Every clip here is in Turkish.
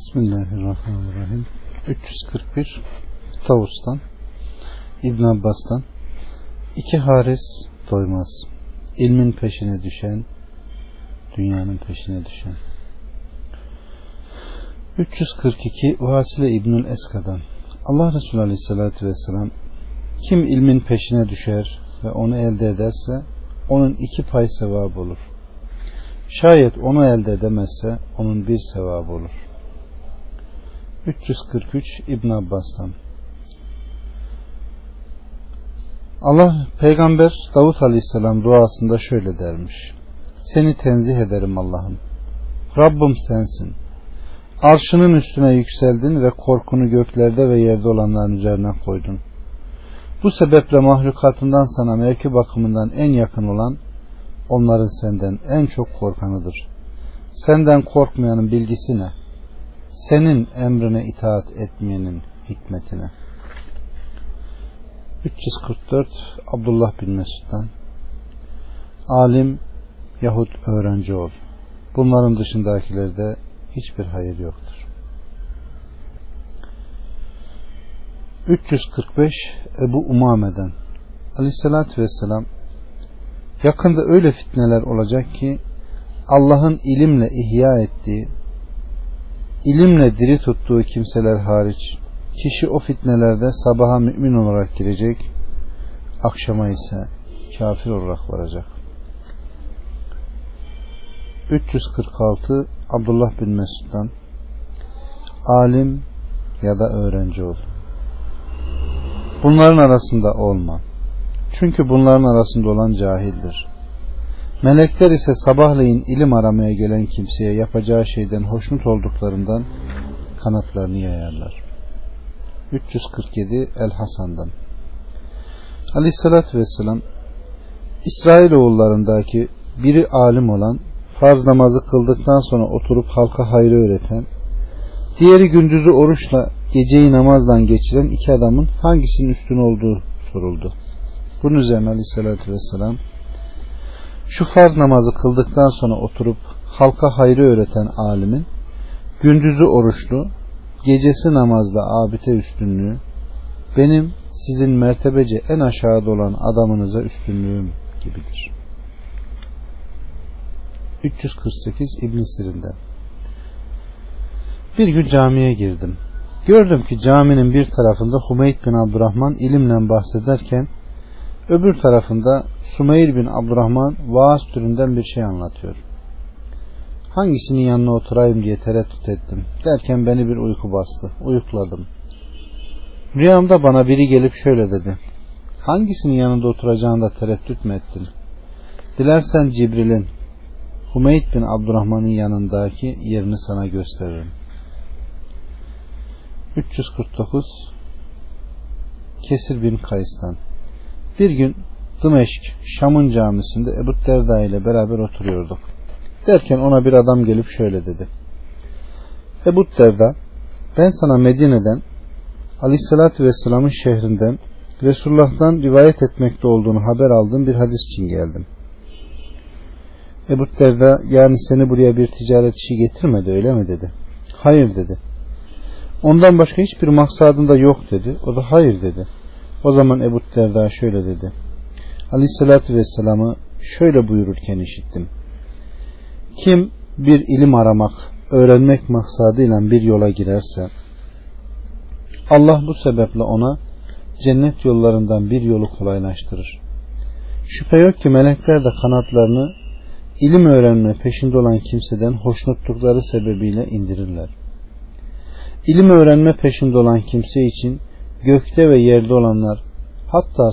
Bismillahirrahmanirrahim. 341 Taus'tan, İbn Abbas'tan: İki haris doymaz. İlmin peşine düşen, dünyanın peşine düşen. 342 Vasile İbnül Eskadan: Allah Resulü Aleyhisselatü Vesselam, kim ilmin peşine düşer ve onu elde ederse onun iki pay sevabı olur. Şayet onu elde edemezse onun bir sevabı olur. 343 İbn Abbas'tan: Allah Peygamber Davud Aleyhisselam duasında şöyle dermiş: Seni tenzih ederim Allah'ım. Rabbim sensin. Arşının üstüne yükseldin ve korkunu göklerde ve yerde olanların üzerine koydun. Bu sebeple mahlukatından sana mevki bakımından en yakın olan onların senden en çok korkanıdır. Senden korkmayanın bilgisi ne? Senin emrine itaat etmeyenin hikmetine. 344 Abdullah bin Mesud'dan: Alim yahut öğrenci ol. Bunların dışındakilerde hiçbir hayır yoktur. 345 Ebu Umame'den: Aleyhissalatü vesselam, yakında öyle fitneler olacak ki Allah'ın ilimle ihya ettiği, ilimle diri tuttuğu kimseler hariç kişi o fitnelerde sabaha mümin olarak girecek, akşama ise kafir olarak varacak. 346 Abdullah bin Mesud'dan: Alim ya da öğrenci ol. Bunların arasında olma. Çünkü bunların arasında olan cahildir. Melekler ise sabahleyin ilim aramaya gelen kimseye yapacağı şeyden hoşnut olduklarından kanatlarını yayarlar. 347 El Hasan'dan: Aleyhissalatü vesselam, İsrailoğullarındaki biri alim olan, farz namazı kıldıktan sonra oturup halka hayrı öğreten, diğeri gündüzü oruçla geceyi namazdan geçiren iki adamın hangisinin üstün olduğu soruldu. Bunun üzerine Aleyhissalatü vesselam, şu farz namazı kıldıktan sonra oturup halka hayrı öğreten alimin gündüzü oruçlu, gecesi namazda abite üstünlüğü, benim sizin mertebece en aşağıda olan adamınıza üstünlüğüm gibidir. 348 İbn Şirin'den: Bir gün camiye girdim. Gördüm ki caminin bir tarafında Humeyd bin Abdurrahman ilimle bahsederken öbür tarafında Sümer bin Abdurrahman vaaz türünden bir şey anlatıyor. Hangisinin yanına oturayım diye tereddüt ettim. Derken beni bir uyku bastı. Uyukladım. Rüyamda bana biri gelip şöyle dedi: Hangisinin yanında oturacağında tereddüt mü ettin? Dilersen Cibril'in, Humeyd bin Abdurrahman'ın yanındaki yerini sana gösteririm. 349 Kesir bin Kayistan: Bir gün Dimeşk Şam'ın camisinde Ebu Derda ile beraber oturuyorduk. Derken ona bir adam gelip şöyle dedi: Ebu Derda, ben sana Medine'den, Aleyhisselatü Vesselam'ın şehrinden, Resulullah'tan rivayet etmekte olduğunu haber aldığım bir hadis için geldim. Ebu Derda, yani seni buraya bir ticaret işi getirmedi öyle mi dedi. Hayır dedi. Ondan başka hiçbir maksadında yok dedi. O da hayır dedi. O zaman Ebu Derda şöyle dedi: Aleyhisselatü Vesselam'ı şöyle buyururken işittim: Kim bir ilim aramak, öğrenmek maksadıyla bir yola girerse Allah bu sebeple ona cennet yollarından bir yolu kolaylaştırır. Şüphe yok ki melekler de kanatlarını ilim öğrenme peşinde olan kimseden hoşnutlukları sebebiyle indirirler. İlim öğrenme peşinde olan kimse için gökte ve yerde olanlar, hatta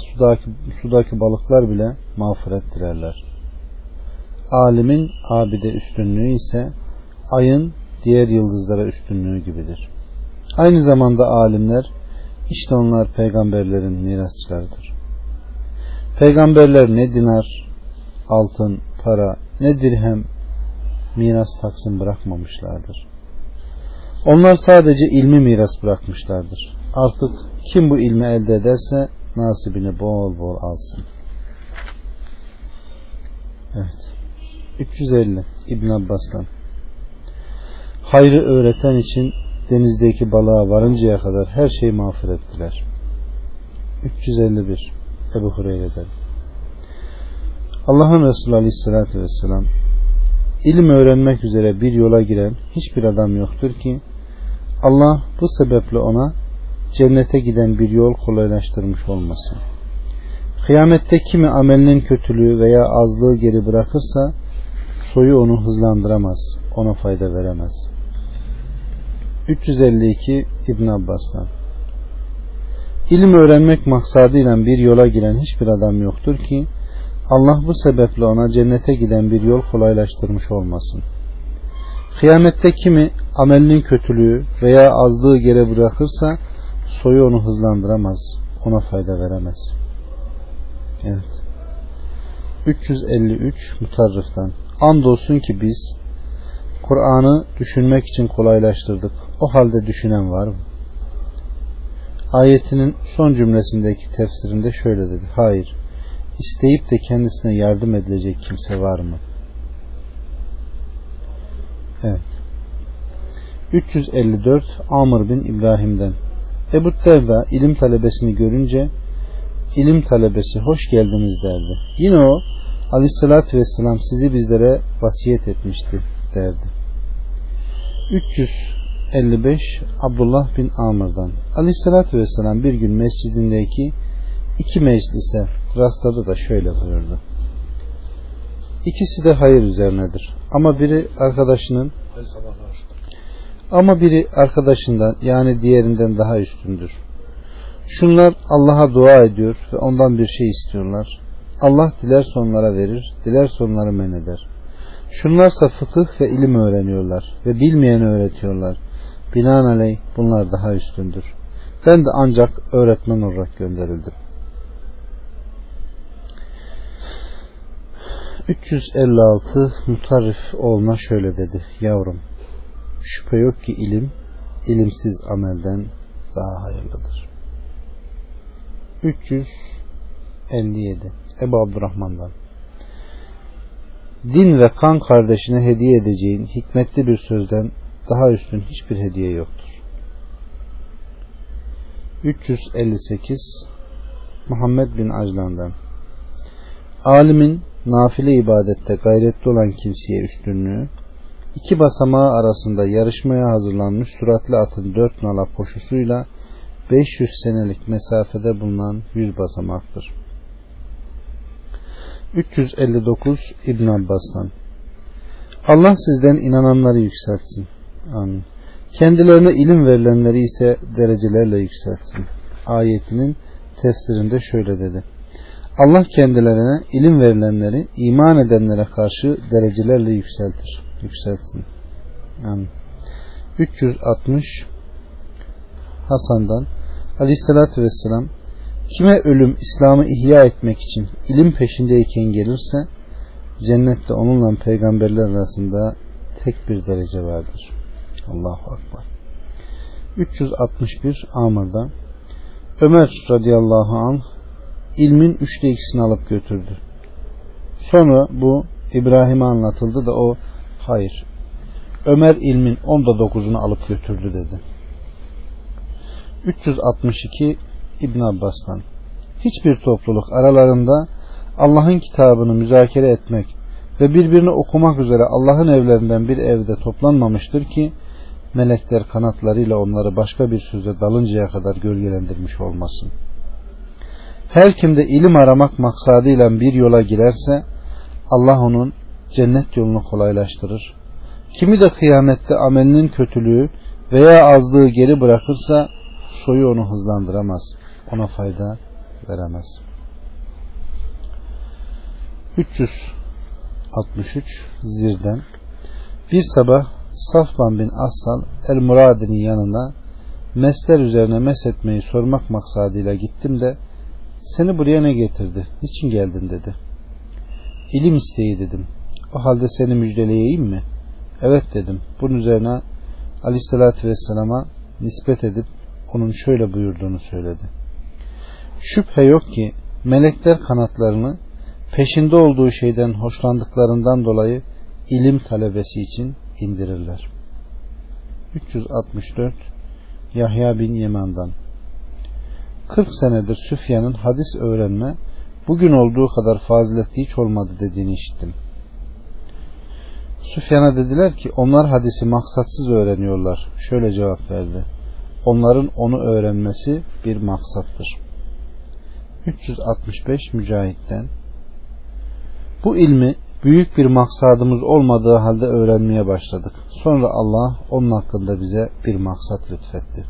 sudaki balıklar bile mağfiret dilerler. Alimin abide üstünlüğü ise ayın diğer yıldızlara üstünlüğü gibidir. Aynı zamanda alimler, işte onlar peygamberlerin mirasçılarıdır. Peygamberler ne dinar, altın, para, ne dirhem miras taksim bırakmamışlardır. Onlar sadece ilmi miras bırakmışlardır. Artık kim bu ilmi elde ederse nasibini bol bol alsın. Evet. 350 İbn Abbas'tan: hayrı öğreten için denizdeki balığa varıncaya kadar her şeyi mağfirettiler. 351 Ebu Hureyre'den. Allah'ın Resulü Aleyhisselatü Vesselam, ilim öğrenmek üzere bir yola giren hiçbir adam yoktur ki Allah bu sebeple ona cennete giden bir yol kolaylaştırmış olmasın. Kıyamette kimi amelinin kötülüğü veya azlığı geri bırakırsa soyu onu hızlandıramaz, ona fayda veremez. 352 İbn Abbas'tan. İlim öğrenmek maksadıyla bir yola giren hiçbir adam yoktur ki Allah bu sebeple ona cennete giden bir yol kolaylaştırmış olmasın. Kıyamette kimi amelinin kötülüğü veya azlığı geri bırakırsa soyu onu hızlandıramaz, ona fayda veremez. Evet. 353 Mutarrif'ten. Andolsun ki biz Kur'an'ı düşünmek için kolaylaştırdık. O halde düşünen var mı? Ayetinin son cümlesindeki tefsirinde şöyle dedi. Hayır. İsteyip de kendisine yardım edilecek kimse var mı? Evet. 354 Amr bin İbrahim'den. Ebu Derda ilim talebesini görünce ilim talebesi hoş geldiniz derdi. Yine o Aleyhissalatü Vesselam sizi bizlere vasiyet etmişti derdi. 355 Abdullah bin Amr'dan. Aleyhissalatü Vesselam bir gün mescidindeki iki meclise rastladı da şöyle buyurdu. İkisi de hayır üzerinedir. Ama biri arkadaşından yani diğerinden daha üstündür. Şunlar Allah'a dua ediyor ve ondan bir şey istiyorlar. Allah dilerse onlara verir, dilerse onları men eder. Şunlarsa fıkıh ve ilim öğreniyorlar ve bilmeyeni öğretiyorlar. Binaenaleyh bunlar daha üstündür. Ben de ancak öğretmen olarak gönderildim. 356 Mutarrif oğluna şöyle dedi. Yavrum, şüphe yok ki ilim, ilimsiz amelden daha hayırlıdır. 357 Ebu Abdurrahman'dan. Din ve kan kardeşine hediye edeceğin hikmetli bir sözden daha üstün hiçbir hediye yoktur. 358 Muhammed bin Ajlan'dan. Alimin nafile ibadette gayretli olan kimseye üstünlüğü, iki basamağı arasında yarışmaya hazırlanmış süratli atın 4 nala koşusuyla 500 senelik mesafede bulunan 100 basamaktır. 359 İbn Abbas'tan. Allah sizden inananları yükseltsin. Amin. Kendilerine ilim verilenleri ise derecelerle yükseltsin. Ayetinin tefsirinde şöyle dedi. Allah kendilerine ilim verilenleri iman edenlere karşı derecelerle yükseltsin. Amin. 360 Hasan'dan. Aleyhissalatü vesselam, kime ölüm İslam'ı ihya etmek için ilim peşindeyken gelirse cennette onunla peygamberler arasında tek bir derece vardır. Allahu Akbar. 361 Amr'dan. Ömer radıyallahu anh ilmin 3'te 2'sini alıp götürdü. Sonra bu İbrahim'e anlatıldı da o hayır, Ömer ilmin 10'da 9'unu alıp götürdü dedi. 362 İbn Abbas'tan. Hiçbir topluluk aralarında Allah'ın kitabını müzakere etmek ve birbirini okumak üzere Allah'ın evlerinden bir evde toplanmamıştır ki melekler kanatlarıyla onları başka bir söze dalıncaya kadar gölgelendirmiş olmasın. Her kim de ilim aramak maksadıyla bir yola girerse Allah onun cennet yolunu kolaylaştırır. Kimi de kıyamette amelinin kötülüğü veya azlığı geri bırakırsa soyu onu hızlandıramaz, ona fayda veremez. 363 Zir'den. Bir sabah Safwan bin Assal el-Muradi'nin yanına mesler üzerine mesletmeyi sormak maksadıyla gittim de seni buraya ne getirdi, niçin geldin dedi. İlim isteği dedim. O halde seni müjdeleyeyim mi? Evet dedim. Bunun üzerine Aleyhisselatü Vesselam'a nispet edip onun şöyle buyurduğunu söyledi. Şüphe yok ki melekler kanatlarını peşinde olduğu şeyden hoşlandıklarından dolayı ilim talebesi için indirirler. 364 Yahya bin Yeman'dan 40 senedir Süfyan'ın hadis öğrenme bugün olduğu kadar faziletli hiç olmadı dediğini işittim. Süfyan'a dediler ki onlar hadisi maksatsız öğreniyorlar. Şöyle cevap verdi. Onların onu öğrenmesi bir maksattır. 365 Mücahid'den bu ilmi büyük bir maksadımız olmadığı halde öğrenmeye başladık. Sonra Allah onun hakkında bize bir maksat lütfetti.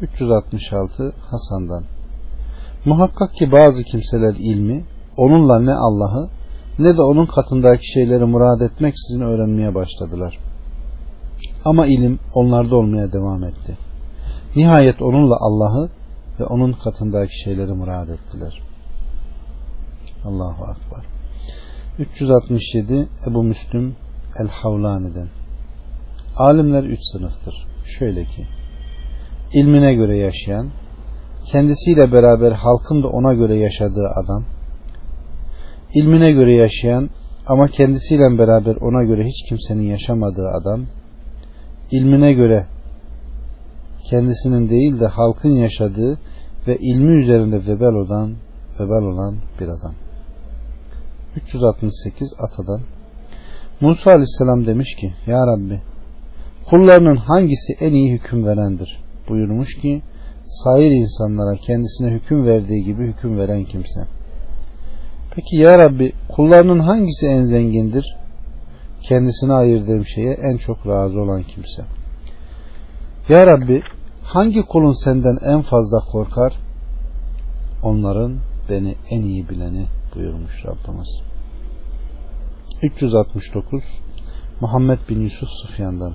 366 Hasan'dan muhakkak ki bazı kimseler ilmi onunla ne Allah'ı ne de onun katındaki şeyleri murad etmeksizin öğrenmeye başladılar. Ama ilim onlarda olmaya devam etti. Nihayet onunla Allah'ı ve onun katındaki şeyleri murad ettiler. Allahu Akbar. 367 Ebu Müslim El-Havlani'den alimler 3 sınıftır. Şöyle ki ilmine göre yaşayan, kendisiyle beraber halkın da ona göre yaşadığı adam, ilmine göre yaşayan ama kendisiyle beraber ona göre hiç kimsenin yaşamadığı adam, ilmine göre kendisinin değil de halkın yaşadığı ve ilmi üzerinde vebal olan bir adam. 368 Atadan Musa Aleyhisselam demiş ki Ya Rabbi kullarının hangisi en iyi hüküm verendir? Buyurmuş ki sair insanlara kendisine hüküm verdiği gibi hüküm veren kimse. Peki Ya Rabbi kullarının hangisi en zengindir? Kendisine ayırdığım şeye en çok razı olan kimse. Ya Rabbi hangi kulun senden en fazla korkar? Onların beni en iyi bileni buyurmuş Rabbimiz. 369 Muhammed bin Yusuf Sufyan'dan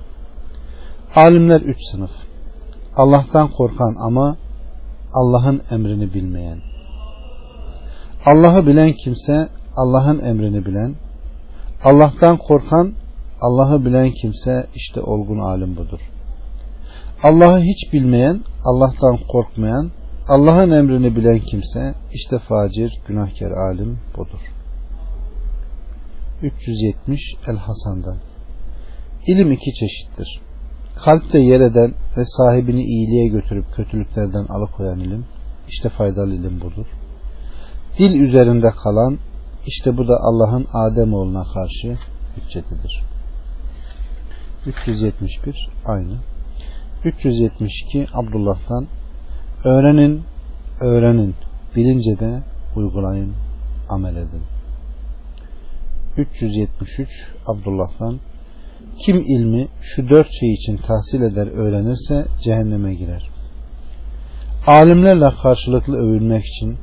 alimler 3 sınıf. Allah'tan korkan ama Allah'ın emrini bilmeyen. Allah'ı bilen kimse Allah'ın emrini bilen. Allah'tan korkan Allah'ı bilen kimse işte olgun alim budur. Allah'ı hiç bilmeyen, Allah'tan korkmayan, Allah'ın emrini bilen kimse işte facir, günahkar alim budur. 370 El Hasan'dan İlim 2 çeşittir. Kalpte yer eden ve sahibini iyiliğe götürüp kötülüklerden alıkoyan ilim, işte faydalı ilim budur. Dil üzerinde kalan, işte bu da Allah'ın Ademoğluna karşı hüccetidir. 371 aynı. 372 Abdullah'tan öğrenin, bilince de uygulayın, amel edin. 373 Abdullah'tan kim ilmi şu 4 şey için tahsil eder öğrenirse cehenneme girer. Alimlerle karşılıklı övünmek için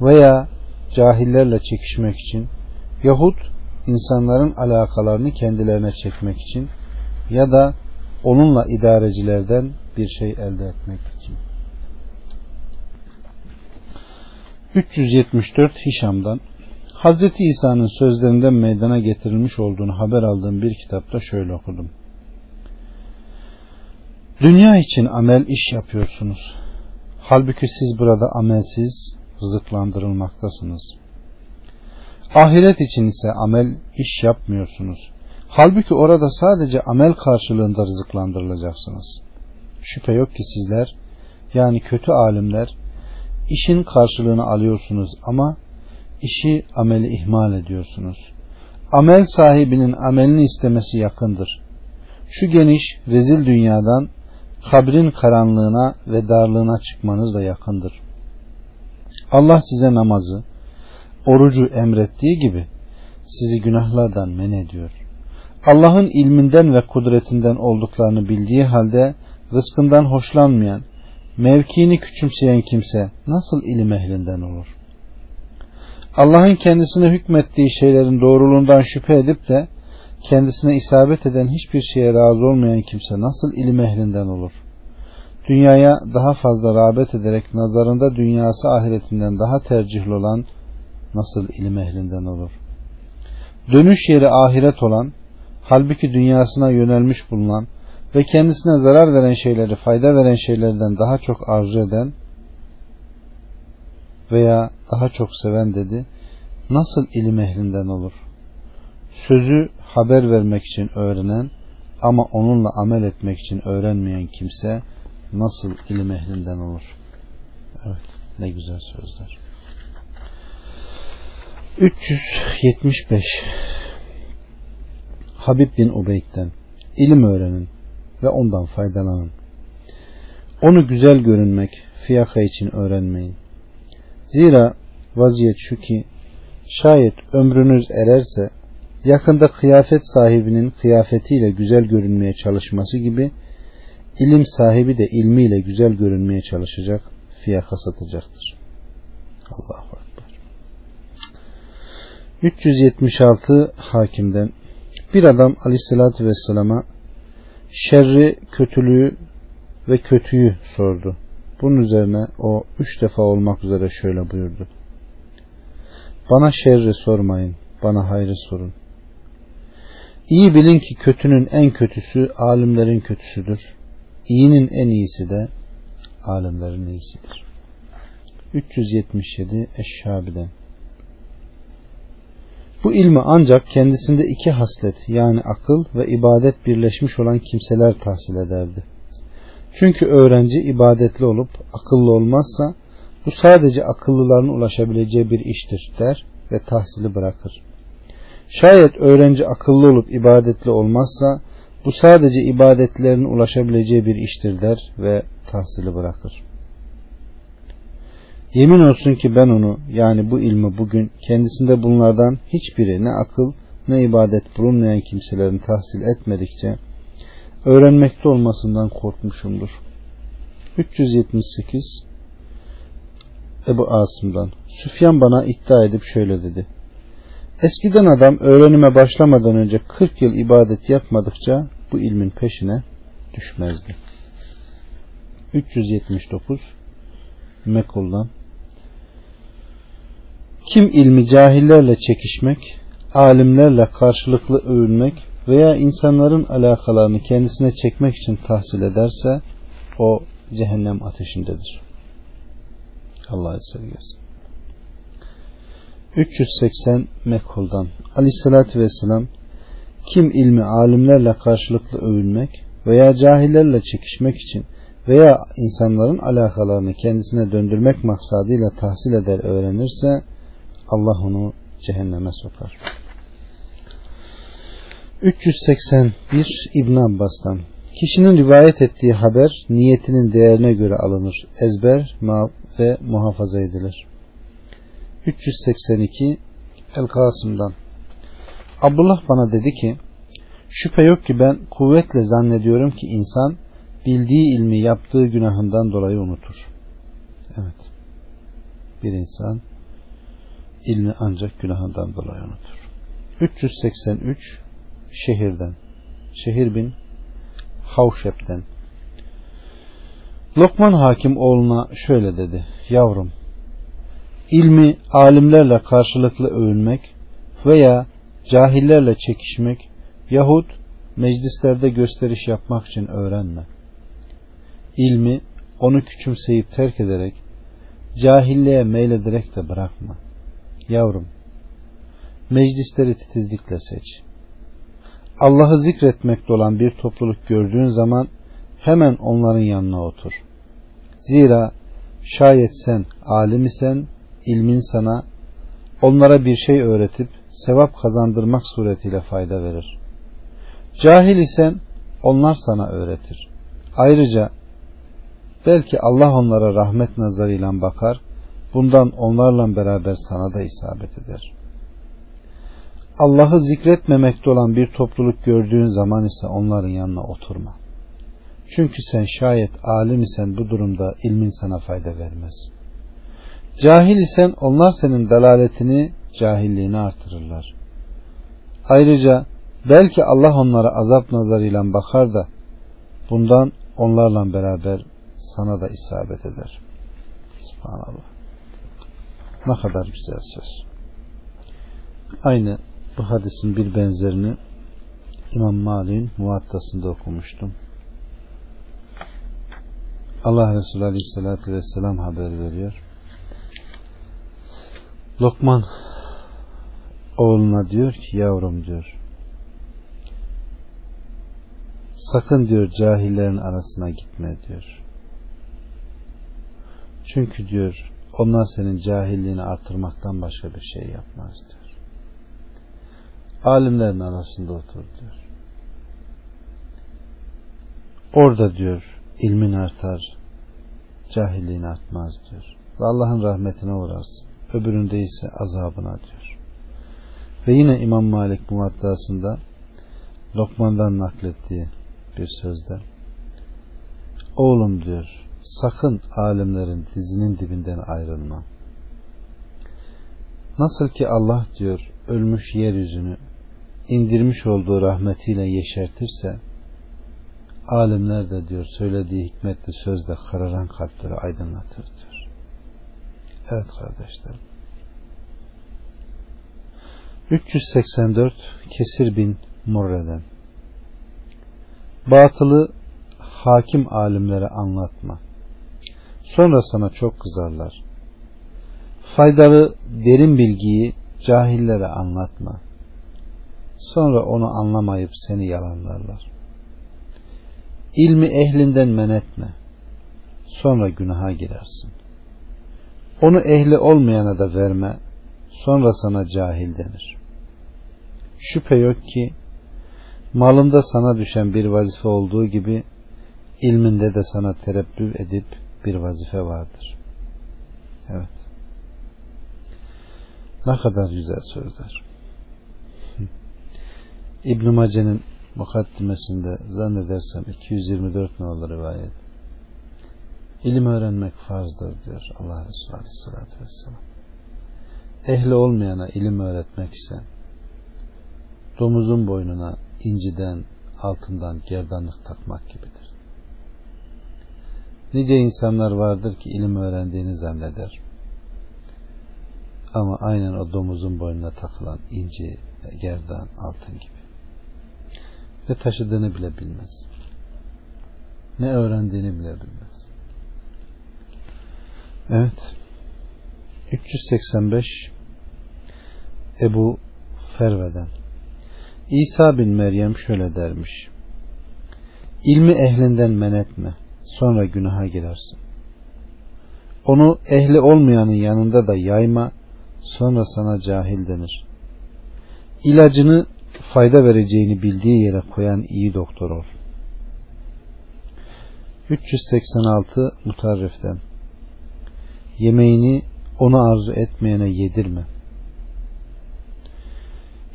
veya cahillerle çekişmek için yahut insanların alakalarını kendilerine çekmek için ya da onunla idarecilerden bir şey elde etmek için. 374 Hişam'dan Hazreti İsa'nın sözlerinden meydana getirilmiş olduğunu haber aldığım bir kitapta şöyle okudum. Dünya için amel iş yapıyorsunuz. Halbuki siz burada amelsiz rızıklandırılmaktasınız. Ahiret için ise amel iş yapmıyorsunuz. Halbuki orada sadece amel karşılığında rızıklandırılacaksınız. Şüphe yok ki sizler, yani kötü alimler, işin karşılığını alıyorsunuz ama işi, ameli ihmal ediyorsunuz. Amel sahibinin amelini istemesi yakındır. Şu geniş, rezil dünyadan kabrin karanlığına ve darlığına çıkmanız da yakındır. Allah size namazı, orucu emrettiği gibi sizi günahlardan men ediyor. Allah'ın ilminden ve kudretinden olduklarını bildiği halde rızkından hoşlanmayan, mevkiini küçümseyen kimse nasıl ilim ehlinden olur? Allah'ın kendisine hükmettiği şeylerin doğruluğundan şüphe edip de kendisine isabet eden hiçbir şeye razı olmayan kimse nasıl ilim ehlinden olur? Dünyaya daha fazla rağbet ederek nazarında dünyası ahiretinden daha tercihli olan nasıl ilim ehlinden olur? Dönüş yeri ahiret olan, halbuki dünyasına yönelmiş bulunan ve kendisine zarar veren şeyleri fayda veren şeylerden daha çok arzu eden veya daha çok seven dedi, nasıl ilim ehlinden olur? Sözü haber vermek için öğrenen, Ama onunla amel etmek için öğrenmeyen kimse nasıl ilim ehlinden olur? Evet, ne güzel sözler. 375 Habib bin Ubeyd'den: İlim öğrenin ve ondan faydalanın. Onu güzel görünmek, fiyaka için öğrenmeyin. Zira vaziyet şu ki, şayet ömrünüz ererse yakında kıyafet sahibinin kıyafetiyle güzel görünmeye çalışması gibi, ilim sahibi de ilmiyle güzel görünmeye çalışacak, fiyaka satacaktır. Allahu Ekber. 376 Hakim'den: Bir adam Aleyhisselatü Vesselam'a şerri, kötülüğü ve kötüyü sordu. Bunun üzerine o 3 defa olmak üzere şöyle buyurdu: Bana şerri sormayın, bana hayrı sorun. İyi bilin ki kötünün en kötüsü alimlerin kötüsüdür. İyinin en iyisi de alimlerin iyisidir. 377 Eşşabi'den: Bu ilmi ancak kendisinde 2 haslet, yani akıl ve ibadet birleşmiş olan kimseler tahsil ederdi. Çünkü öğrenci ibadetli olup akıllı olmazsa bu sadece akıllıların ulaşabileceği bir iştir der ve tahsili bırakır. Şayet öğrenci akıllı olup ibadetli olmazsa bu sadece ibadetlerin ulaşabileceği bir iştir der ve tahsili bırakır. Yemin olsun ki ben onu, yani bu ilmi bugün kendisinde bunlardan hiçbiri, ne akıl ne ibadet bulunmayan kimselerin tahsil etmedikçe öğrenmekte olmasından korkmuşumdur. 378 Ebu Asım'dan: Süfyan bana iddia edip şöyle dedi: Eskiden adam öğrenime başlamadan önce 40 yıl ibadet yapmadıkça bu ilmin peşine düşmezdi. 379 Mekul'dan: Kim ilmi cahillerle çekişmek, alimlerle karşılıklı övünmek veya insanların alakalarını kendisine çekmek için tahsil ederse o cehennem ateşindedir. Allah'a sevgisi. 380 Mekhul'dan: Aleyhissalatü vesselam, kim ilmi alimlerle karşılıklı övünmek veya cahillerle çekişmek için veya insanların alakalarını kendisine döndürmek maksadıyla tahsil eder öğrenirse Allah onu cehenneme sokar. 381 İbn Abbas'tan: Kişinin rivayet ettiği haber niyetinin değerine göre alınır, ezber ve muhafaza edilir. 382 El Kasım'dan: Abdullah bana dedi ki, şüphe yok ki ben kuvvetle zannediyorum ki insan bildiği ilmi yaptığı günahından dolayı unutur. Evet, bir insan ilmi ancak günahından dolayı unutur. 383 Şehir'den, Şehir bin Havşep'ten: Lokman hakim oğluna şöyle dedi: Yavrum, İlmi alimlerle karşılıklı övünmek veya cahillerle çekişmek yahut meclislerde gösteriş yapmak için öğrenme. İlmi onu küçümseyip terk ederek, cahilliğe meylederek de bırakma. Yavrum, meclisleri titizlikle seç. Allah'ı zikretmekte olan bir topluluk gördüğün zaman hemen onların yanına otur. Zira şayet sen alim isen, ilmin sana onlara bir şey öğretip sevap kazandırmak suretiyle fayda verir. Cahil isen onlar sana öğretir. Ayrıca belki Allah onlara rahmet nazarıyla bakar, bundan onlarla beraber sana da isabet eder. Allah'ı zikretmemekte olan bir topluluk gördüğün zaman ise onların yanına oturma. Çünkü sen şayet alim isen bu durumda ilmin sana fayda vermez. Cahil isen onlar senin dalaletini, cahilliğini artırırlar. Ayrıca belki Allah onlara azap nazarıyla bakar da bundan onlarla beraber sana da isabet eder. Subhanallah. Ne kadar güzel söz. Aynı bu hadisin bir benzerini İmam Malik'in Muvattası'nda okumuştum. Allah Resulü Aleyhisselatü Vesselam haber veriyor. Lokman oğluna diyor ki, yavrum diyor, sakın diyor cahillerin arasına gitme diyor. Çünkü diyor onlar senin cahilliğini artırmaktan başka bir şey yapmaz diyor. Alimlerin arasında otur diyor. Orada diyor ilmin artar, cahilliğin artmaz diyor. Ve Allah'ın rahmetine uğrarsın. Öbüründe ise azabına diyor. Ve yine İmam Malik Muvatta'sında Lokman'dan naklettiği bir sözde, oğlum diyor, sakın alimlerin dizinin dibinden ayrılma. Nasıl ki Allah diyor ölmüş yeryüzünü indirmiş olduğu rahmetiyle yeşertirse, alimler de diyor söylediği hikmetli sözle kararan kalpleri aydınlatır diyor. Evet kardeşlerim. 384 Kesir bin Murreden. Batılı hakim alimlere anlatma. Sonra sana çok kızarlar. Faydalı derin bilgiyi cahillere anlatma. Sonra onu anlamayıp seni yalanlarlar. İlmi ehlinden men etme. Sonra günaha girersin. Onu ehli olmayana da verme. Sonra sana cahil denir. Şüphe yok ki malında sana düşen bir vazife olduğu gibi ilminde de sana terebbüt edip bir vazife vardır. Evet. Ne kadar güzel sözler. İbn-i Mace'nin mukaddimesinde zannedersem 224 nolu rivayet. İlim öğrenmek farzdır diyor Allah Resulü Aleyhisselatü Vesselam. Ehli olmayana ilim öğretmek ise domuzun boynuna inciden, altından gerdanlık takmak gibidir. Nice insanlar vardır ki ilim öğrendiğini zanneder. Ama aynen o domuzun boynuna takılan inci, gerdan, altın gibi. Ne taşıdığını bile bilmez. Ne öğrendiğini bile bilmez. Evet. 385 Ebu Ferve'den. İsa bin Meryem şöyle dermiş. İlmi ehlinden men etme. Sonra günaha girersin. Onu ehli olmayanın yanında da yayma. Sonra sana cahil denir. İlacını fayda vereceğini bildiği yere koyan iyi doktor ol. 386 Mutarrif'ten. Yemeğini ona arzu etmeyene yedirme.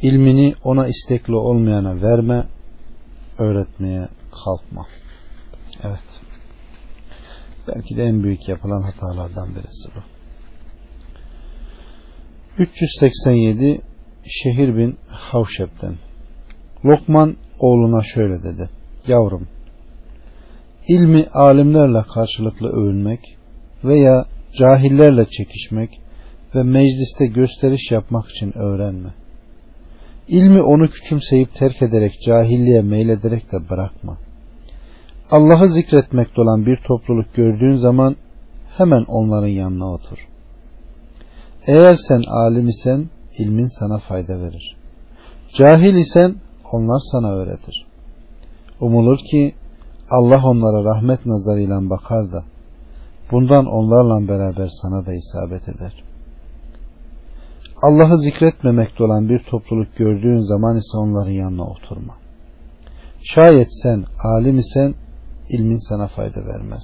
İlmini ona istekli olmayana verme. Öğretmeye kalkma. Evet. Belki de en büyük yapılan hatalardan birisi bu. 387 Şehir bin Havşep'ten. Lokman oğluna şöyle dedi. Yavrum, ilmi alimlerle karşılıklı övünmek veya cahillerle çekişmek ve mecliste gösteriş yapmak için öğrenme. İlmi onu küçümseyip terk ederek cahilliğe meylederek de bırakma. Allah'ı zikretmekte olan bir topluluk gördüğün zaman hemen onların yanına otur. Eğer sen alim isen ilmin sana fayda verir. Cahil isen onlar sana öğretir. Umulur ki Allah onlara rahmet nazarıyla bakar da bundan onlarla beraber sana da isabet eder. Allah'ı zikretmemekte olan bir topluluk gördüğün zaman ise onların yanına oturma. Şayet sen alim isen ilmin sana fayda vermez.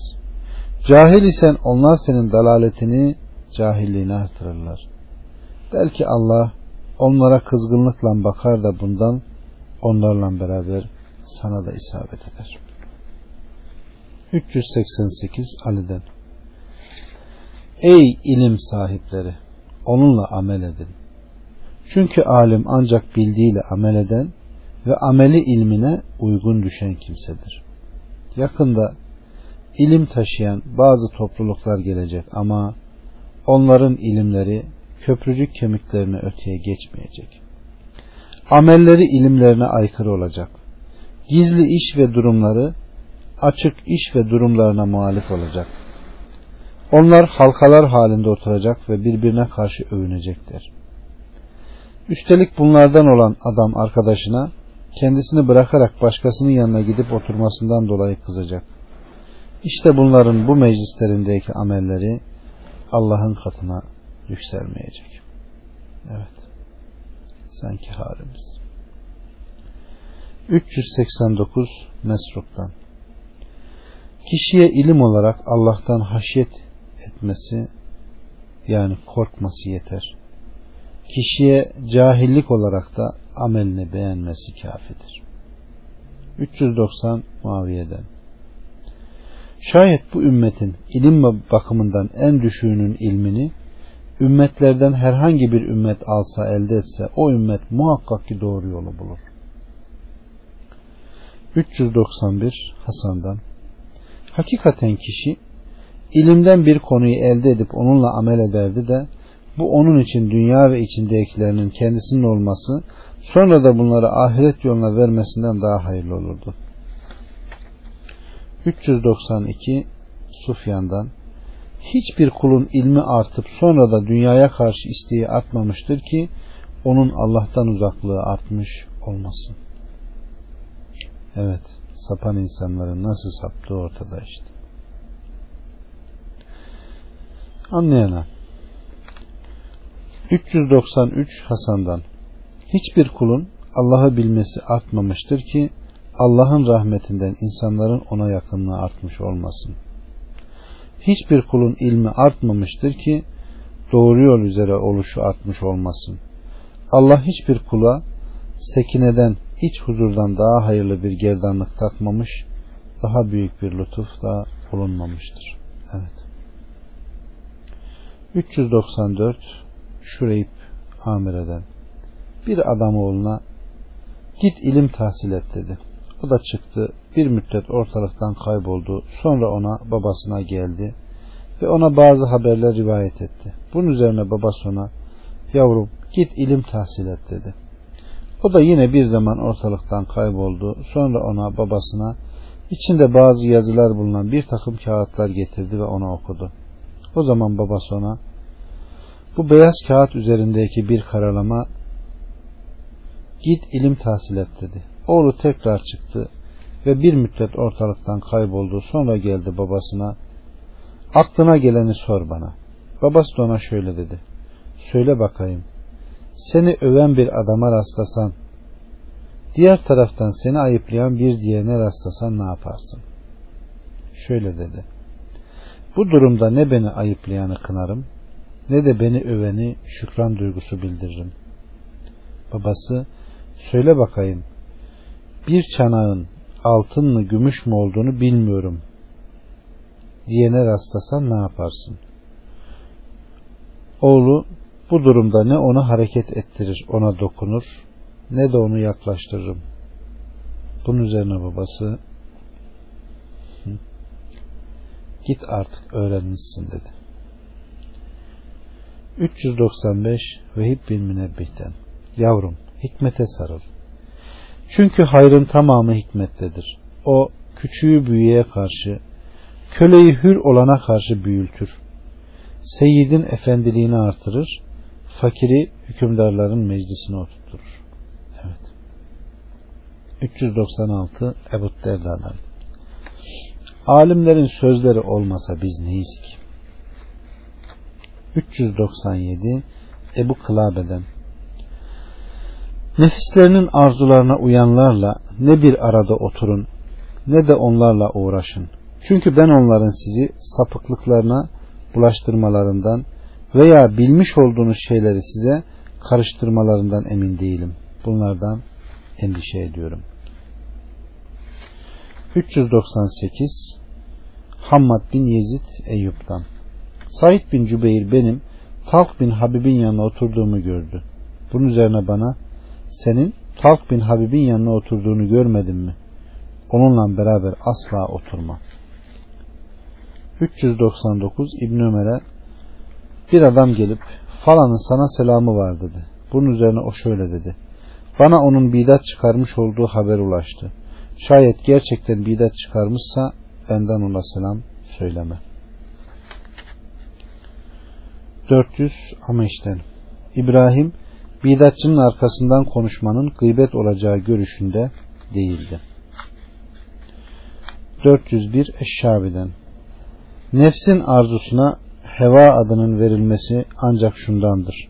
Cahil isen onlar senin dalaletini, cahilliğini artırırlar. Belki Allah onlara kızgınlıkla bakar da bundan onlarla beraber sana da isabet eder. 388 Ali'den. Ey ilim sahipleri, onunla amel edin. Çünkü alim ancak bildiğiyle amel eden ve ameli ilmine uygun düşen kimsedir. Yakında ilim taşıyan bazı topluluklar gelecek ama onların ilimleri köprücük kemiklerine öteye geçmeyecek. Amelleri ilimlerine aykırı olacak. Gizli iş ve durumları açık iş ve durumlarına muhalif olacak. Onlar halkalar halinde oturacak ve birbirine karşı övünecekler. Üstelik bunlardan olan adam arkadaşına kendisini bırakarak başkasının yanına gidip oturmasından dolayı kızacak. İşte bunların bu meclislerindeki amelleri Allah'ın katına yükselmeyecek. Evet. Sanki halimiz. 389 Mesruk'tan. Kişiye ilim olarak Allah'tan haşyet etmesi, yani korkması yeter. Kişiye cahillik olarak da amelini beğenmesi kafidir. 390 Muaviye'den. Şayet bu ümmetin ilim bakımından en düşüğünün ilmini ümmetlerden herhangi bir ümmet alsa, elde etse, o ümmet muhakkak ki doğru yolu bulur. 391 Hasan'dan. Hakikaten kişi ilimden bir konuyu elde edip onunla amel ederdi de bu onun için dünya ve içindekilerinin kendisinin olması, sonra da bunları ahiret yoluna vermesinden daha hayırlı olurdu. 392 Süfyan'dan. Hiçbir kulun ilmi artıp sonra da dünyaya karşı isteği artmamıştır ki onun Allah'tan uzaklığı artmış olmasın. Evet, sapan insanların nasıl saptığı ortada işte. Anlayana. 393 Hasan'dan. Hiçbir kulun Allah'ı bilmesi artmamıştır ki Allah'ın rahmetinden insanların ona yakınlığı artmış olmasın. Hiçbir kulun ilmi artmamıştır ki doğru yol üzere oluşu artmış olmasın. Allah hiçbir kula sekineden, iç huzurdan daha hayırlı bir gerdanlık takmamış, daha büyük bir lütuf da bulunmamıştır. Evet. 394 Şureyb Amire'den. Bir adam oğluna git ilim tahsil et dedi. O da çıktı, bir müddet ortalıktan kayboldu. Sonra ona babasına geldi ve ona bazı haberler rivayet etti. Bunun üzerine babası ona yavrum git ilim tahsil et dedi. O da yine bir zaman ortalıktan kayboldu. Sonra ona babasına içinde bazı yazılar bulunan bir takım kağıtlar getirdi ve ona okudu. O zaman babası ona bu beyaz kağıt üzerindeki bir karalama git ilim tahsil et dedi. Oğlu tekrar çıktı ve bir müddet ortalıktan kayboldu. Sonra geldi babasına aklına geleni sor bana. Babası da ona şöyle dedi. Söyle bakayım, seni öven bir adama rastlasan, diğer taraftan seni ayıplayan bir diğerine rastlasan ne yaparsın? Şöyle dedi. Bu durumda ne beni ayıplayanı kınarım, ne de beni öveni şükran duygusu bildiririm. Babası, söyle bakayım, bir çanağın altın mı gümüş mü olduğunu bilmiyorum diyene rastlasan ne yaparsın? Oğlu, bu durumda ne onu hareket ettirir, ona dokunur, ne de onu yaklaştırırım. Bunun üzerine babası, git artık öğrenmişsin dedi. 395 Vehib bin Münebbih'ten. Yavrum, hikmete sarıl. Çünkü hayrın tamamı hikmettedir. O küçüğü büyüğe karşı, köleyi hür olana karşı büyültür. Seyyidin efendiliğini artırır, fakiri hükümdarların meclisine oturturur. Evet. 396 Ebu Derda'dan. Alimlerin sözleri olmasa biz neyiz ki? 397 Ebu Kılabe'den. Nefislerinin arzularına uyanlarla ne bir arada oturun, ne de onlarla uğraşın. Çünkü ben onların sizi sapıklıklarına bulaştırmalarından veya bilmiş olduğunuz şeyleri size karıştırmalarından emin değilim. Bunlardan endişe ediyorum. 398 Hammad bin Yezid Eyyub'dan. Said bin Cübeyr benim Talg bin Habib'in yanına oturduğumu gördü. Bunun üzerine bana senin Talg bin Habib'in yanına oturduğunu görmedin mi? Onunla beraber asla oturma. 399 İbn Ömer'e bir adam gelip falanın sana selamı var dedi. Bunun üzerine o şöyle dedi. Bana onun bidat çıkarmış olduğu haber ulaştı. Şayet gerçekten bidat çıkarmışsa benden ona selam söyleme. 400 Ameş'ten. İbrahim bidatçının arkasından konuşmanın gıybet olacağı görüşünde değildi. 401 Eşşabi'den. Nefsin arzusuna heva adının verilmesi ancak şundandır.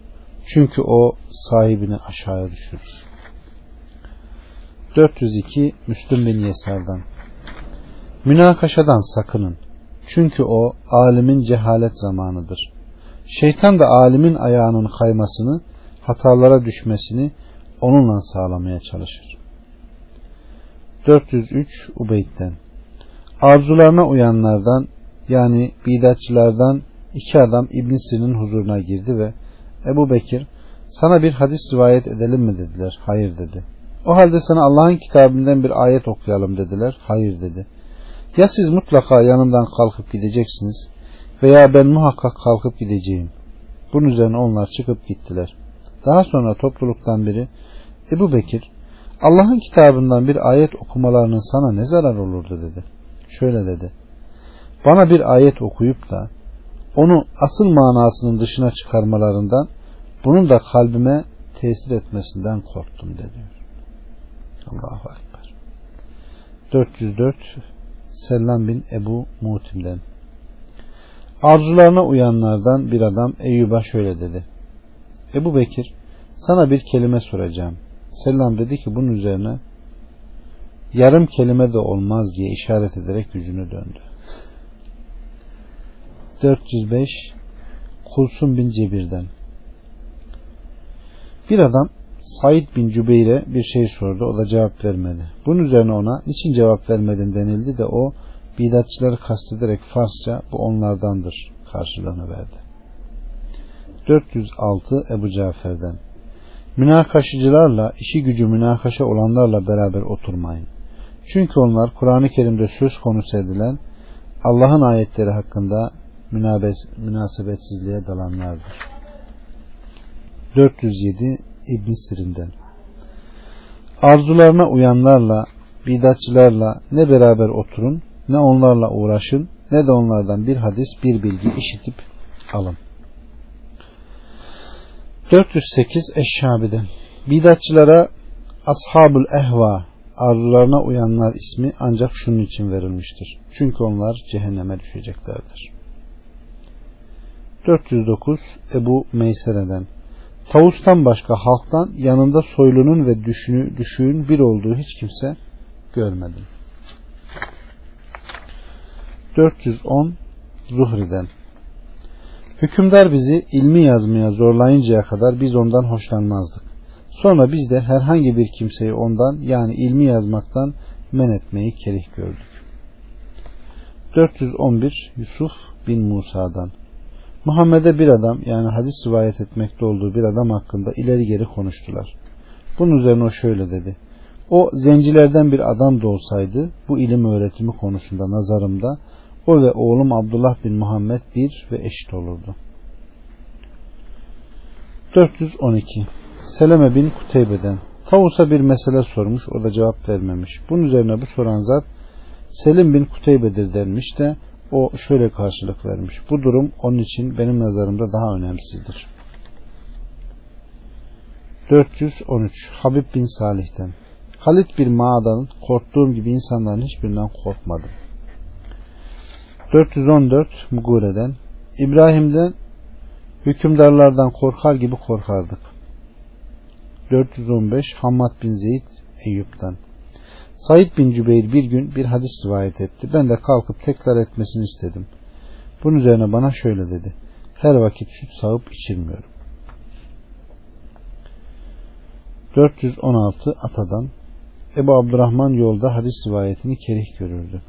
Çünkü o sahibini aşağıya düşürür. 402 Müslüm bin Yesar'dan. Münakaşadan sakının. Çünkü o alimin cehalet zamanıdır. Şeytan da alimin ayağının kaymasını, hatalara düşmesini onunla sağlamaya çalışır. 403 Ubeyd'den. Arzularına uyanlardan, yani bidatçılardan iki adam İbn Şirin'in huzuruna girdi ve Ebu Bekir, sana bir hadis rivayet edelim mi dediler. Hayır dedi. O halde sana Allah'ın kitabından bir ayet okuyalım dediler. Hayır dedi. Ya siz mutlaka yanımdan kalkıp gideceksiniz veya ben muhakkak kalkıp gideceğim. Bunun üzerine onlar çıkıp gittiler. Daha sonra topluluktan biri, Ebu Bekir, Allah'ın kitabından bir ayet okumalarının sana ne zarar olurdu dedi. Şöyle dedi. Bana bir ayet okuyup da onu asıl manasının dışına çıkarmalarından, bunun da kalbime tesir etmesinden korktum dedi. Allahu Ekber. 404 Sellam bin Ebu Mutim'den. Arzularına uyanlardan bir adam Eyyub'a şöyle dedi. Ebu Bekir, sana bir kelime soracağım. Sellam dedi ki bunun üzerine yarım kelime de olmaz diye işaret ederek yüzünü döndü. 405 Kulsum bin Cebir'den. Bir adam Said bin Cübeyr'e bir şey sordu. O da cevap vermedi. Bunun üzerine ona niçin cevap vermedin denildi de o bidatçıları kastederek Farsça bu onlardandır karşılığını verdi. 406 Ebu Cafer'den. Münakaşıcılarla, işi gücü münakaşa olanlarla beraber oturmayın. Çünkü onlar Kur'an-ı Kerim'de söz konusu edilen Allah'ın ayetleri hakkında münasebetsizliğe dalanlardır. 407 İbn Şirin'den. Arzularına uyanlarla, bidatçılarla ne beraber oturun, ne onlarla uğraşın, ne de onlardan bir hadis, bir bilgi işitip alın. 408 Eşşabi'den. Bidatçılara Ashabul Ehva, arzularına uyanlar ismi ancak şunun için verilmiştir. Çünkü onlar cehenneme düşeceklerdir. 409 Ebu Meysere'den. Taus'tan başka halktan yanında soylunun ve düşüğün bir olduğu hiç kimse görmedim. 410 Zuhri'den. Hükümdar bizi ilmi yazmaya zorlayıncaya kadar biz ondan hoşlanmazdık. Sonra biz de herhangi bir kimseyi ondan, yani ilmi yazmaktan men etmeyi kerih gördük. 411 Yusuf bin Musa'dan. Muhammed'e bir adam, yani hadis rivayet etmekte olduğu bir adam hakkında ileri geri konuştular. Bunun üzerine o şöyle dedi. O zencilerden bir adam da olsaydı bu ilim öğretimi konusunda nazarımda o ve oğlum Abdullah bin Muhammed bir ve eşit olurdu. 412 Seleme bin Kuteybe'den. Tavus'a bir mesele sormuş, o da cevap vermemiş. Bunun üzerine bu soran zat Selim bin Kuteybe'dir denmiş de o şöyle karşılık vermiş. Bu durum onun için benim nazarımda daha önemsizdir. 413 Habib bin Salih'ten. Halit bir mağadan korktuğum gibi insanların hiçbirinden korkmadım. 414 Mugure'den. İbrahim'den hükümdarlardan korkar gibi korkardık. 415 Hammad bin Zeyd Eyüp'ten. Said bin Cübeyr bir gün bir hadis rivayet etti. Ben de kalkıp tekrar etmesini istedim. Bunun üzerine bana şöyle dedi. Her vakit süt sağıp içirmiyorum. 416 Atadan. Ebu Abdurrahman yolda hadis rivayetini kerih görürdü.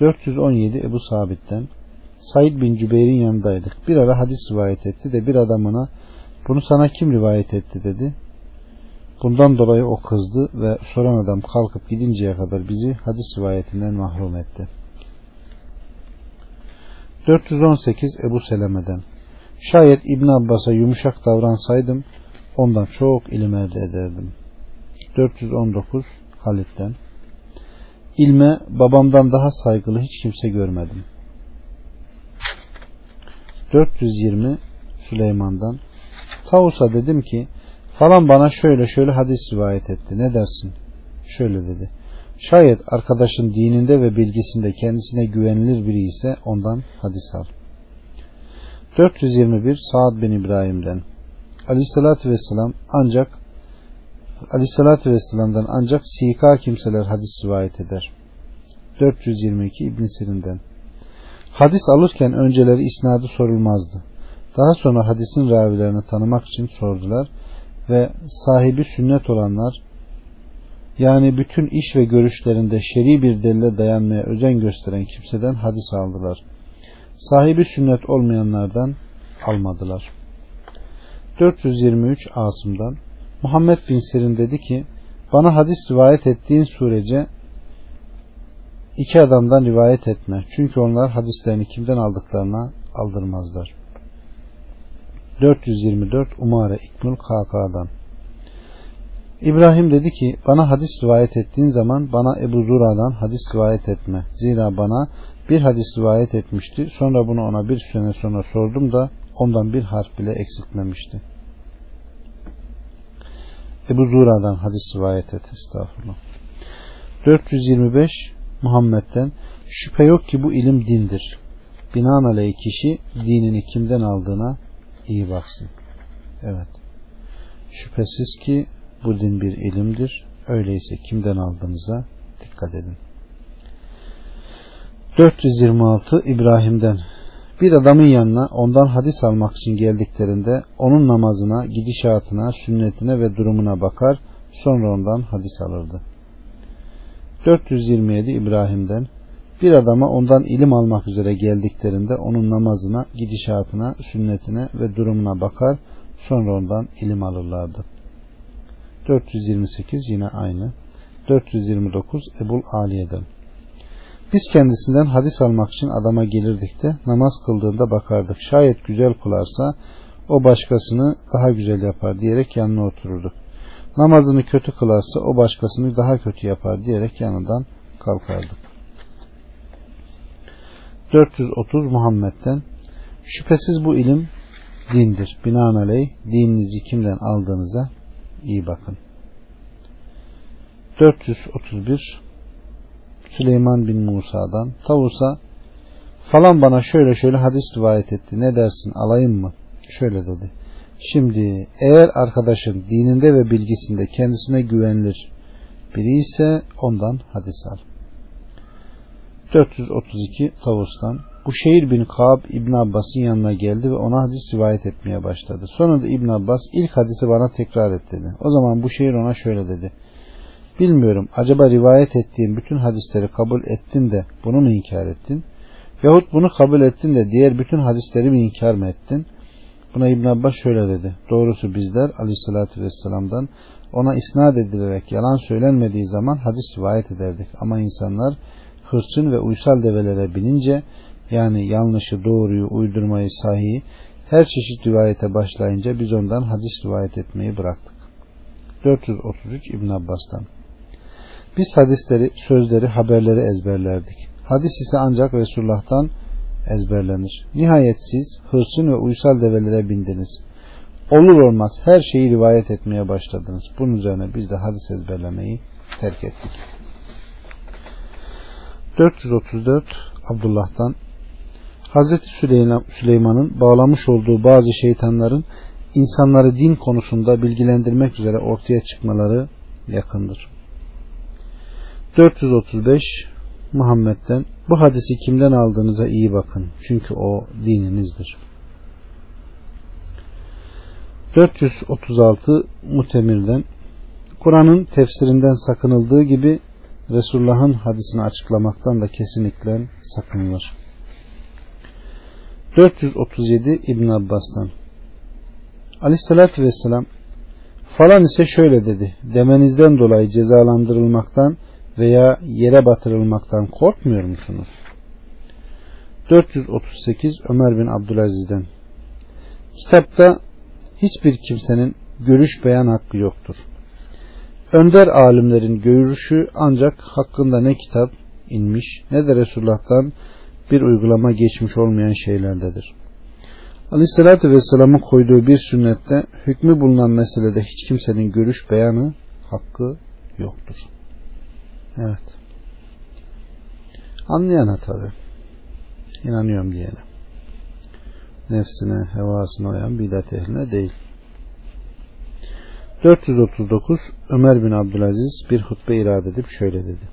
417 Ebu Sabit'ten. Said bin Cübeyr'in yanındaydık. Bir ara hadis rivayet etti de bir adamına bunu sana kim rivayet etti dedi. Bundan dolayı o kızdı ve soran adam kalkıp gidinceye kadar bizi hadis rivayetinden mahrum etti. 418 Ebu Seleme'den. Şayet İbn Abbas'a yumuşak davransaydım ondan çok ilim elde ederdim. 419 Halid'den. İlme babamdan daha saygılı hiç kimse görmedim. 420 Süleyman'dan. Tavus'a dedim ki Falan bana şöyle şöyle hadis rivayet etti. Ne dersin? Şöyle dedi. Şayet arkadaşın dininde ve bilgisinde kendisine güvenilir biri ise ondan hadis al. 421 Saad bin İbrahim'den Aleyhissalatü Vesselam ancak Aleyhissalatü Vesselam'dan ancak sika kimseler hadis rivayet eder. 422 İbn Şirin'den hadis alırken önceleri isnadı sorulmazdı. Daha sonra hadisin ravilerini tanımak için sordular ve sahibi sünnet olanlar, yani bütün iş ve görüşlerinde şer'i bir delile dayanmaya özen gösteren kimseden hadis aldılar. Sahibi sünnet olmayanlardan almadılar. 423 Asım'dan Muhammed bin Sirin dedi ki, bana hadis rivayet ettiğin sürece iki adamdan rivayet etme. Çünkü onlar hadislerini kimden aldıklarına aldırmazlar. 424 Umare İkmül KK'dan İbrahim dedi ki, bana hadis rivayet ettiğin zaman bana Ebu Zura'dan hadis rivayet etme. Zira bana bir hadis rivayet etmişti. Sonra bunu ona bir sene sonra sordum da ondan bir harf bile eksiltmemişti. Ebu Zura'dan hadis rivayet et. Estağfurullah. 425 Muhammed'den şüphe yok ki bu ilim dindir. Binaenaleyh kişi dinini kimden aldığına iyi baksın. Evet. Şüphesiz ki bu din bir ilimdir. Öyleyse kimden aldığınıza dikkat edin. 426 İbrahim'den bir adamın yanına ondan hadis almak için geldiklerinde onun namazına, gidişatına, sünnetine ve durumuna bakar, sonra ondan hadis alırdı. 427 İbrahim'den bir adama ondan ilim almak üzere geldiklerinde onun namazına, gidişatına, sünnetine ve durumuna bakar, sonra ondan ilim alırlardı. 428 yine aynı. 429 Ebul Aliye'den biz kendisinden hadis almak için adama gelirdik de namaz kıldığında bakardık. Şayet güzel kılarsa o başkasını daha güzel yapar diyerek yanına otururduk. Namazını kötü kılarsa o başkasını daha kötü yapar diyerek yanından kalkardık. 430 Muhammed'den şüphesiz bu ilim dindir. Binaenaleyh dininizi kimden aldığınıza iyi bakın. 431 Süleyman bin Musa'dan Taus'a falan bana şöyle şöyle hadis rivayet etti. Ne dersin, alayım mı? Şöyle dedi. Şimdi eğer arkadaşın dininde ve bilgisinde kendisine güvenilir biri ise ondan hadis al. 432 Taus'tan bu Şehir bin Kayistan İbn Abbas'ın yanına geldi ve ona hadis rivayet etmeye başladı. Sonra da İbn Abbas ilk hadisi bana tekrar et dedi. O zaman bu Şehir ona şöyle dedi. Bilmiyorum, acaba rivayet ettiğim bütün hadisleri kabul ettin de bunu mu inkar ettin? Yahut bunu kabul ettin de diğer bütün hadisleri mi inkar mı ettin? Buna İbn Abbas şöyle dedi. Doğrusu bizler Aleyhisselatü Vesselam'dan ona isnat edilerek yalan söylenmediği zaman hadis rivayet ederdik. Ama insanlar hırçın ve uysal develere binince, yani yanlışı, doğruyu, uydurmayı, sahihi her çeşit rivayete başlayınca biz ondan hadis rivayet etmeyi bıraktık. 433 İbn Abbas'tan biz hadisleri, sözleri, haberleri ezberlerdik. Hadis ise ancak Resulullah'tan ezberlenir. Nihayet siz hırsın ve uysal develere bindiniz. Olur olmaz her şeyi rivayet etmeye başladınız. Bunun üzerine biz de hadis ezberlemeyi terk ettik. 434 Abdullah'tan Hazreti Süleyman'ın bağlamış olduğu bazı şeytanların insanları din konusunda bilgilendirmek üzere ortaya çıkmaları yakındır. 435 Muhammed'den bu hadisi kimden aldığınıza iyi bakın. Çünkü o dininizdir. 436 Mutemir'den Kur'an'ın tefsirinden sakınıldığı gibi Resulullah'ın hadisini açıklamaktan da kesinlikle sakınılır. 437 İbn Abbas'tan Aleyhisselatü Vesselam falan ise şöyle dedi. Demenizden dolayı cezalandırılmaktan veya yere batırılmaktan korkmuyor musunuz? 438 Ömer bin Abdülaziz'den kitapta hiçbir kimsenin görüş beyan hakkı yoktur. Önder alimlerin görüşü ancak hakkında ne kitap inmiş ne de Resulullah'tan bir uygulama geçmiş olmayan şeylerdedir. Aleyhissalatü Vesselam'ın koyduğu bir sünnette hükmü bulunan meselede hiç kimsenin görüş beyanı hakkı yoktur. Evet. Anlayana tabi. İnanıyorum diyene. Nefsine, hevasına uyan bidat ehline değil. 439 Ömer bin Abdülaziz bir hutbe irade edip şöyle dedi.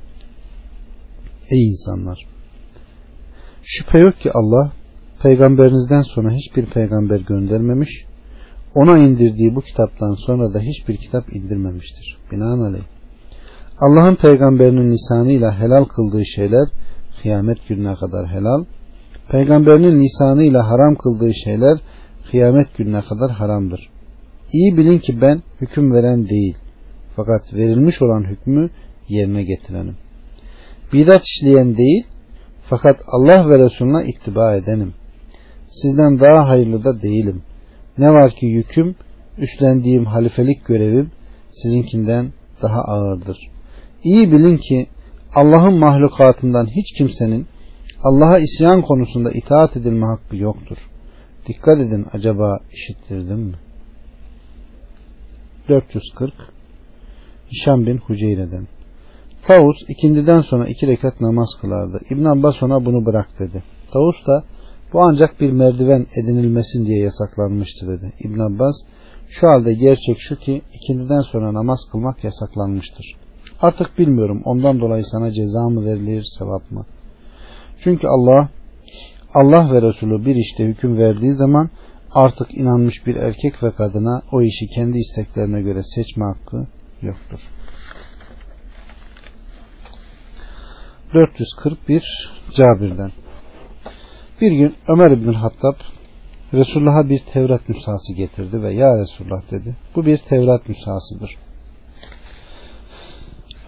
Ey insanlar! Şüphe yok ki Allah peygamberinizden sonra hiçbir peygamber göndermemiş, ona indirdiği bu kitaptan sonra da hiçbir kitap indirmemiştir. Binaenaleyh Allah'ın peygamberinin lisanıyla helal kıldığı şeyler kıyamet gününe kadar helal, peygamberinin lisanıyla haram kıldığı şeyler kıyamet gününe kadar haramdır. İyi bilin ki ben hüküm veren değil, fakat verilmiş olan hükmü yerine getirenim. Bidat işleyen değil, fakat Allah ve Resulüne ittiba edenim. Sizden daha hayırlı da değilim. Ne var ki yüküm, üstlendiğim halifelik görevim sizinkinden daha ağırdır. İyi bilin ki Allah'ın mahlukatından hiç kimsenin Allah'a isyan konusunda itaat edilme hakkı yoktur. Dikkat edin, acaba işittirdim mi? 440 Hişam bin Hüceyre'den Taus ikindiden sonra 2 rekat namaz kılardı. İbn Abbas ona bunu bırak dedi. Taus da bu ancak bir merdiven edinilmesin diye yasaklanmıştı dedi. İbn Abbas şu halde gerçek şu ki ikindiden sonra namaz kılmak yasaklanmıştır. Artık bilmiyorum ondan dolayı sana ceza mı verilir sevap mı? Çünkü Allah ve Resulü bir işte hüküm verdiği zaman artık inanmış bir erkek ve kadına o işi kendi isteklerine göre seçme hakkı yoktur. 441 Cabir'den bir gün Ömer İbnül Hattab Resulullah'a bir Tevrat nüshası getirdi ve ya Resulullah dedi, bu bir Tevrat nüshasıdır.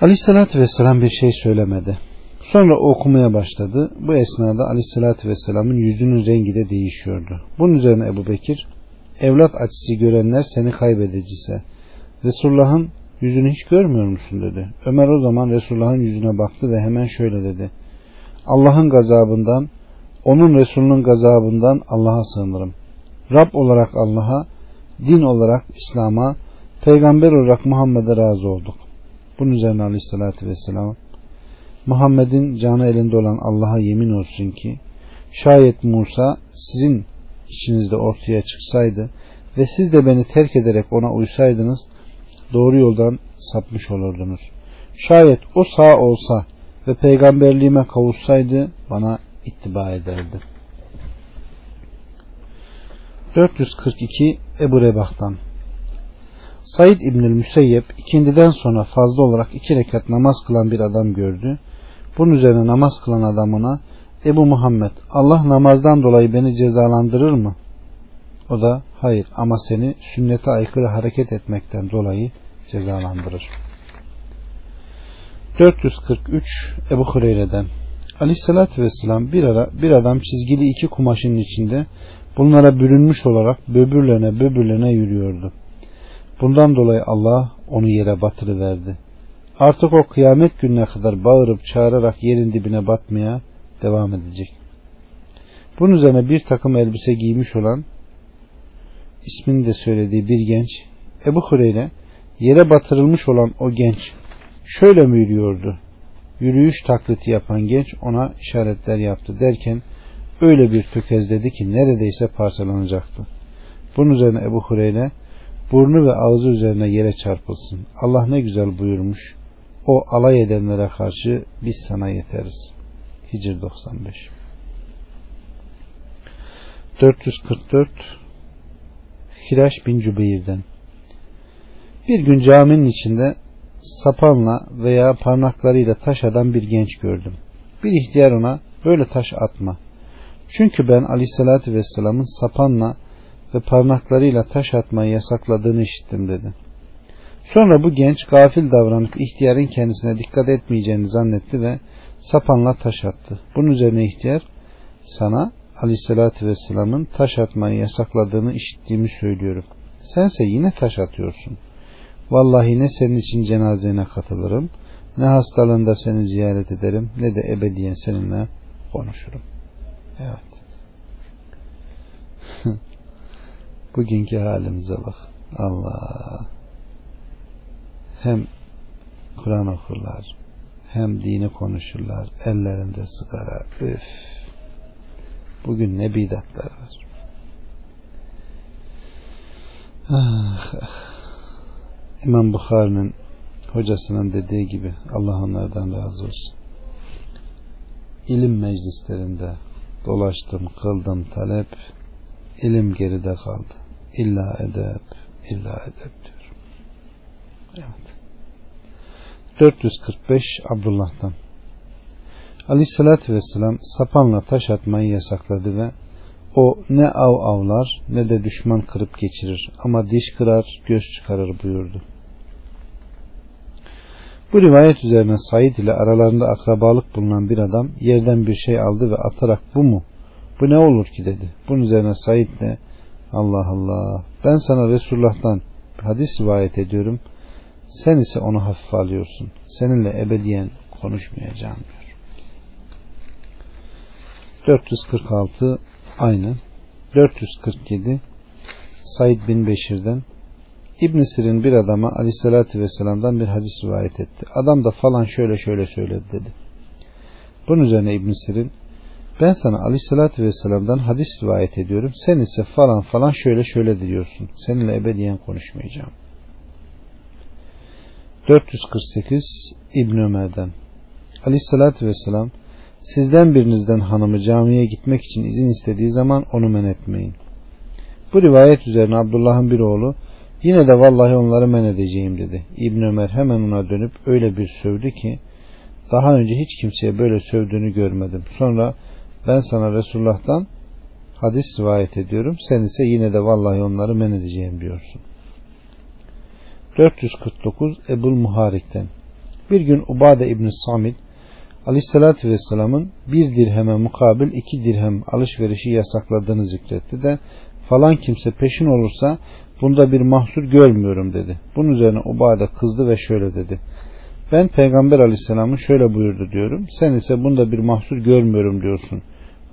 Aleyhissalatü Vesselam bir şey söylemedi. Sonra okumaya başladı. Bu esnada Aleyhissalatü Vesselam'ın yüzünün rengi de değişiyordu. Bunun üzerine Ebu Bekir, evlat acısı görenler seni kaybediciyse Resulullah'ın yüzünü hiç görmüyor musun dedi. Ömer o zaman Resulullah'ın yüzüne baktı ve hemen şöyle dedi. Allah'ın gazabından, onun Resulünün gazabından Allah'a sığınırım. Rab olarak Allah'a, din olarak İslam'a, peygamber olarak Muhammed'e razı olduk. Bunun üzerine Aleyhissalatü Vesselam, Muhammed'in canı elinde olan Allah'a yemin olsun ki şayet Musa sizin içinizde ortaya çıksaydı ve siz de beni terk ederek ona uysaydınız doğru yoldan sapmış olurdunuz. Şayet o sağ olsa ve peygamberliğime kavuşsaydı bana ittiba ederdi. 442 Ebu Rebah'tan Said İbnül Müseyyep ikindiden sonra fazla olarak 2 rekat namaz kılan bir adam gördü. Bunun üzerine namaz kılan adam ona Ebu Muhammed Allah namazdan dolayı beni cezalandırır mı? O da hayır ama seni sünnete aykırı hareket etmekten dolayı cezalandırır. 443 Ebu Hureyre'den Aleyhissalatü Vesselam bir ara bir adam çizgili 2 kumaşın içinde bunlara bürünmüş olarak böbürlene yürüyordu. Bundan dolayı Allah onu yere batırıverdi. Artık o kıyamet gününe kadar bağırıp çağırarak yerin dibine batmaya devam edecek. Bunun üzerine bir takım elbise giymiş olan ismini de söylediği bir genç Ebu Hureyre yere batırılmış olan o genç şöyle mi yürüyordu? Yürüyüş taklidi yapan genç ona işaretler yaptı derken öyle bir tökezledi ki neredeyse parçalanacaktı. Bunun üzerine Ebu Hureyre burnu ve ağzı üzerine yere çarpılsın. Allah ne güzel buyurmuş. O alay edenlere karşı biz sana yeteriz. Hicr 95 444 Hişam bin Cübeyr'den bir gün caminin içinde sapanla veya parmaklarıyla taş atan bir genç gördüm. Bir ihtiyar ona böyle taş atma. Çünkü ben Aleyhisselatü Vesselam'ın sapanla ve parmaklarıyla taş atmayı yasakladığını işittim dedi. Sonra bu genç gafil davranıp ihtiyarın kendisine dikkat etmeyeceğini zannetti ve sapanla taş attı. Bunun üzerine ihtiyar sana Aleyhisselatü Vesselam'ın taş atmayı yasakladığını işittiğimi söylüyorum. Sense yine taş atıyorsun. Vallahi ne senin için cenazene katılırım, ne hastalığında seni ziyaret ederim, ne de ebediyen seninle konuşurum. Evet. Bugünkü halimize bak. Allah. Hem Kur'an okurlar, hem dini konuşurlar, ellerinde sigara. Üf. Bugün ne bidatlar var. Ah, ah. İmam Bukhari'nin hocasının dediği gibi, Allah onlardan razı olsun. İlim meclislerinde dolaştım, kıldım talep, ilim geride kaldı. İlla edep, illa edep diyor. Evet. 445 Abdullah'tan. Aleyhissalatü vesselam sapanla taş atmayı yasakladı ve o ne av avlar ne de düşman kırıp geçirir ama diş kırar, göz çıkarır buyurdu. Bu rivayet üzerine Said ile aralarında akrabalık bulunan bir adam yerden bir şey aldı ve atarak bu mu? Bu ne olur ki dedi. Bunun üzerine Said de Allah Allah, ben sana Resulullah'tan hadis rivayet ediyorum. Sen ise onu hafife alıyorsun. Seninle ebediyen konuşmayacağım diyor. 446 aynı. 447 Said bin Beşir'den. İbn Şirin bir adama Aleyhisselatü Vesselam'dan bir hadis rivayet etti. Adam da falan şöyle şöyle söyledi dedi. Bunun üzerine İbn Şirin, ben sana Aleyhisselatü Vesselam'dan hadis rivayet ediyorum. Sen ise falan falan şöyle şöyle diyorsun. Seninle ebediyen konuşmayacağım. 448 İbn Ömer'den. Aleyhissalatü vesselam, sizden birinizden hanımı camiye gitmek için izin istediği zaman onu men etmeyin. Bu rivayet üzerine Abdullah'ın bir oğlu, yine de vallahi onları men edeceğim dedi. İbn Ömer hemen ona dönüp öyle bir sövdü ki, daha önce hiç kimseye böyle sövdüğünü görmedim. Sonra ben sana Resulullah'tan hadis rivayet ediyorum. Sen ise yine de vallahi onları men edeceğim diyorsun. 449 Ebul Muharik'ten. Bir gün Ubade İbn-i Samit Aleyhisselatü Vesselam'ın bir dirheme mukabil 2 dirhem alışverişi yasakladığını zikretti de falan kimse peşin olursa bunda bir mahsur görmüyorum dedi. Bunun üzerine Ubade kızdı ve şöyle dedi. Ben Peygamber Aleyhisselam'ın şöyle buyurdu diyorum. Sen ise bunda bir mahsur görmüyorum diyorsun.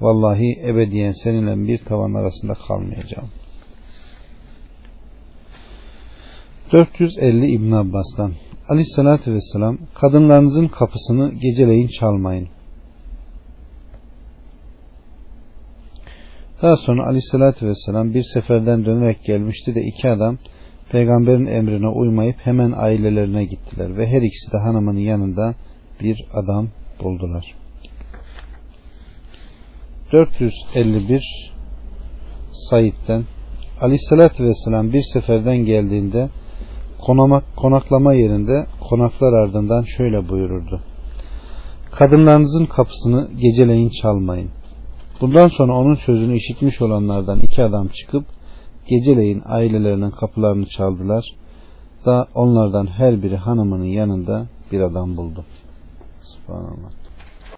Vallahi ebediyen seninle bir tavan arasında kalmayacağım. 450 İbn Abbas'tan. Aleyhissalatü vesselam, kadınlarınızın kapısını geceleyin çalmayın. Daha sonra Aleyhissalatü vesselam bir seferden dönerek gelmişti de 2 adam peygamberin emrine uymayıp hemen ailelerine gittiler ve her ikisi de hanımının yanında bir adam buldular. 451 Said'den. Aleyhissalatü vesselam bir seferden geldiğinde konaklama yerinde konaklar ardından şöyle buyururdu. Kadınlarınızın kapısını geceleyin çalmayın. Bundan sonra onun sözünü işitmiş olanlardan 2 adam çıkıp geceleyin ailelerinin kapılarını çaldılar da onlardan her biri hanımının yanında bir adam buldu. Subhanallah.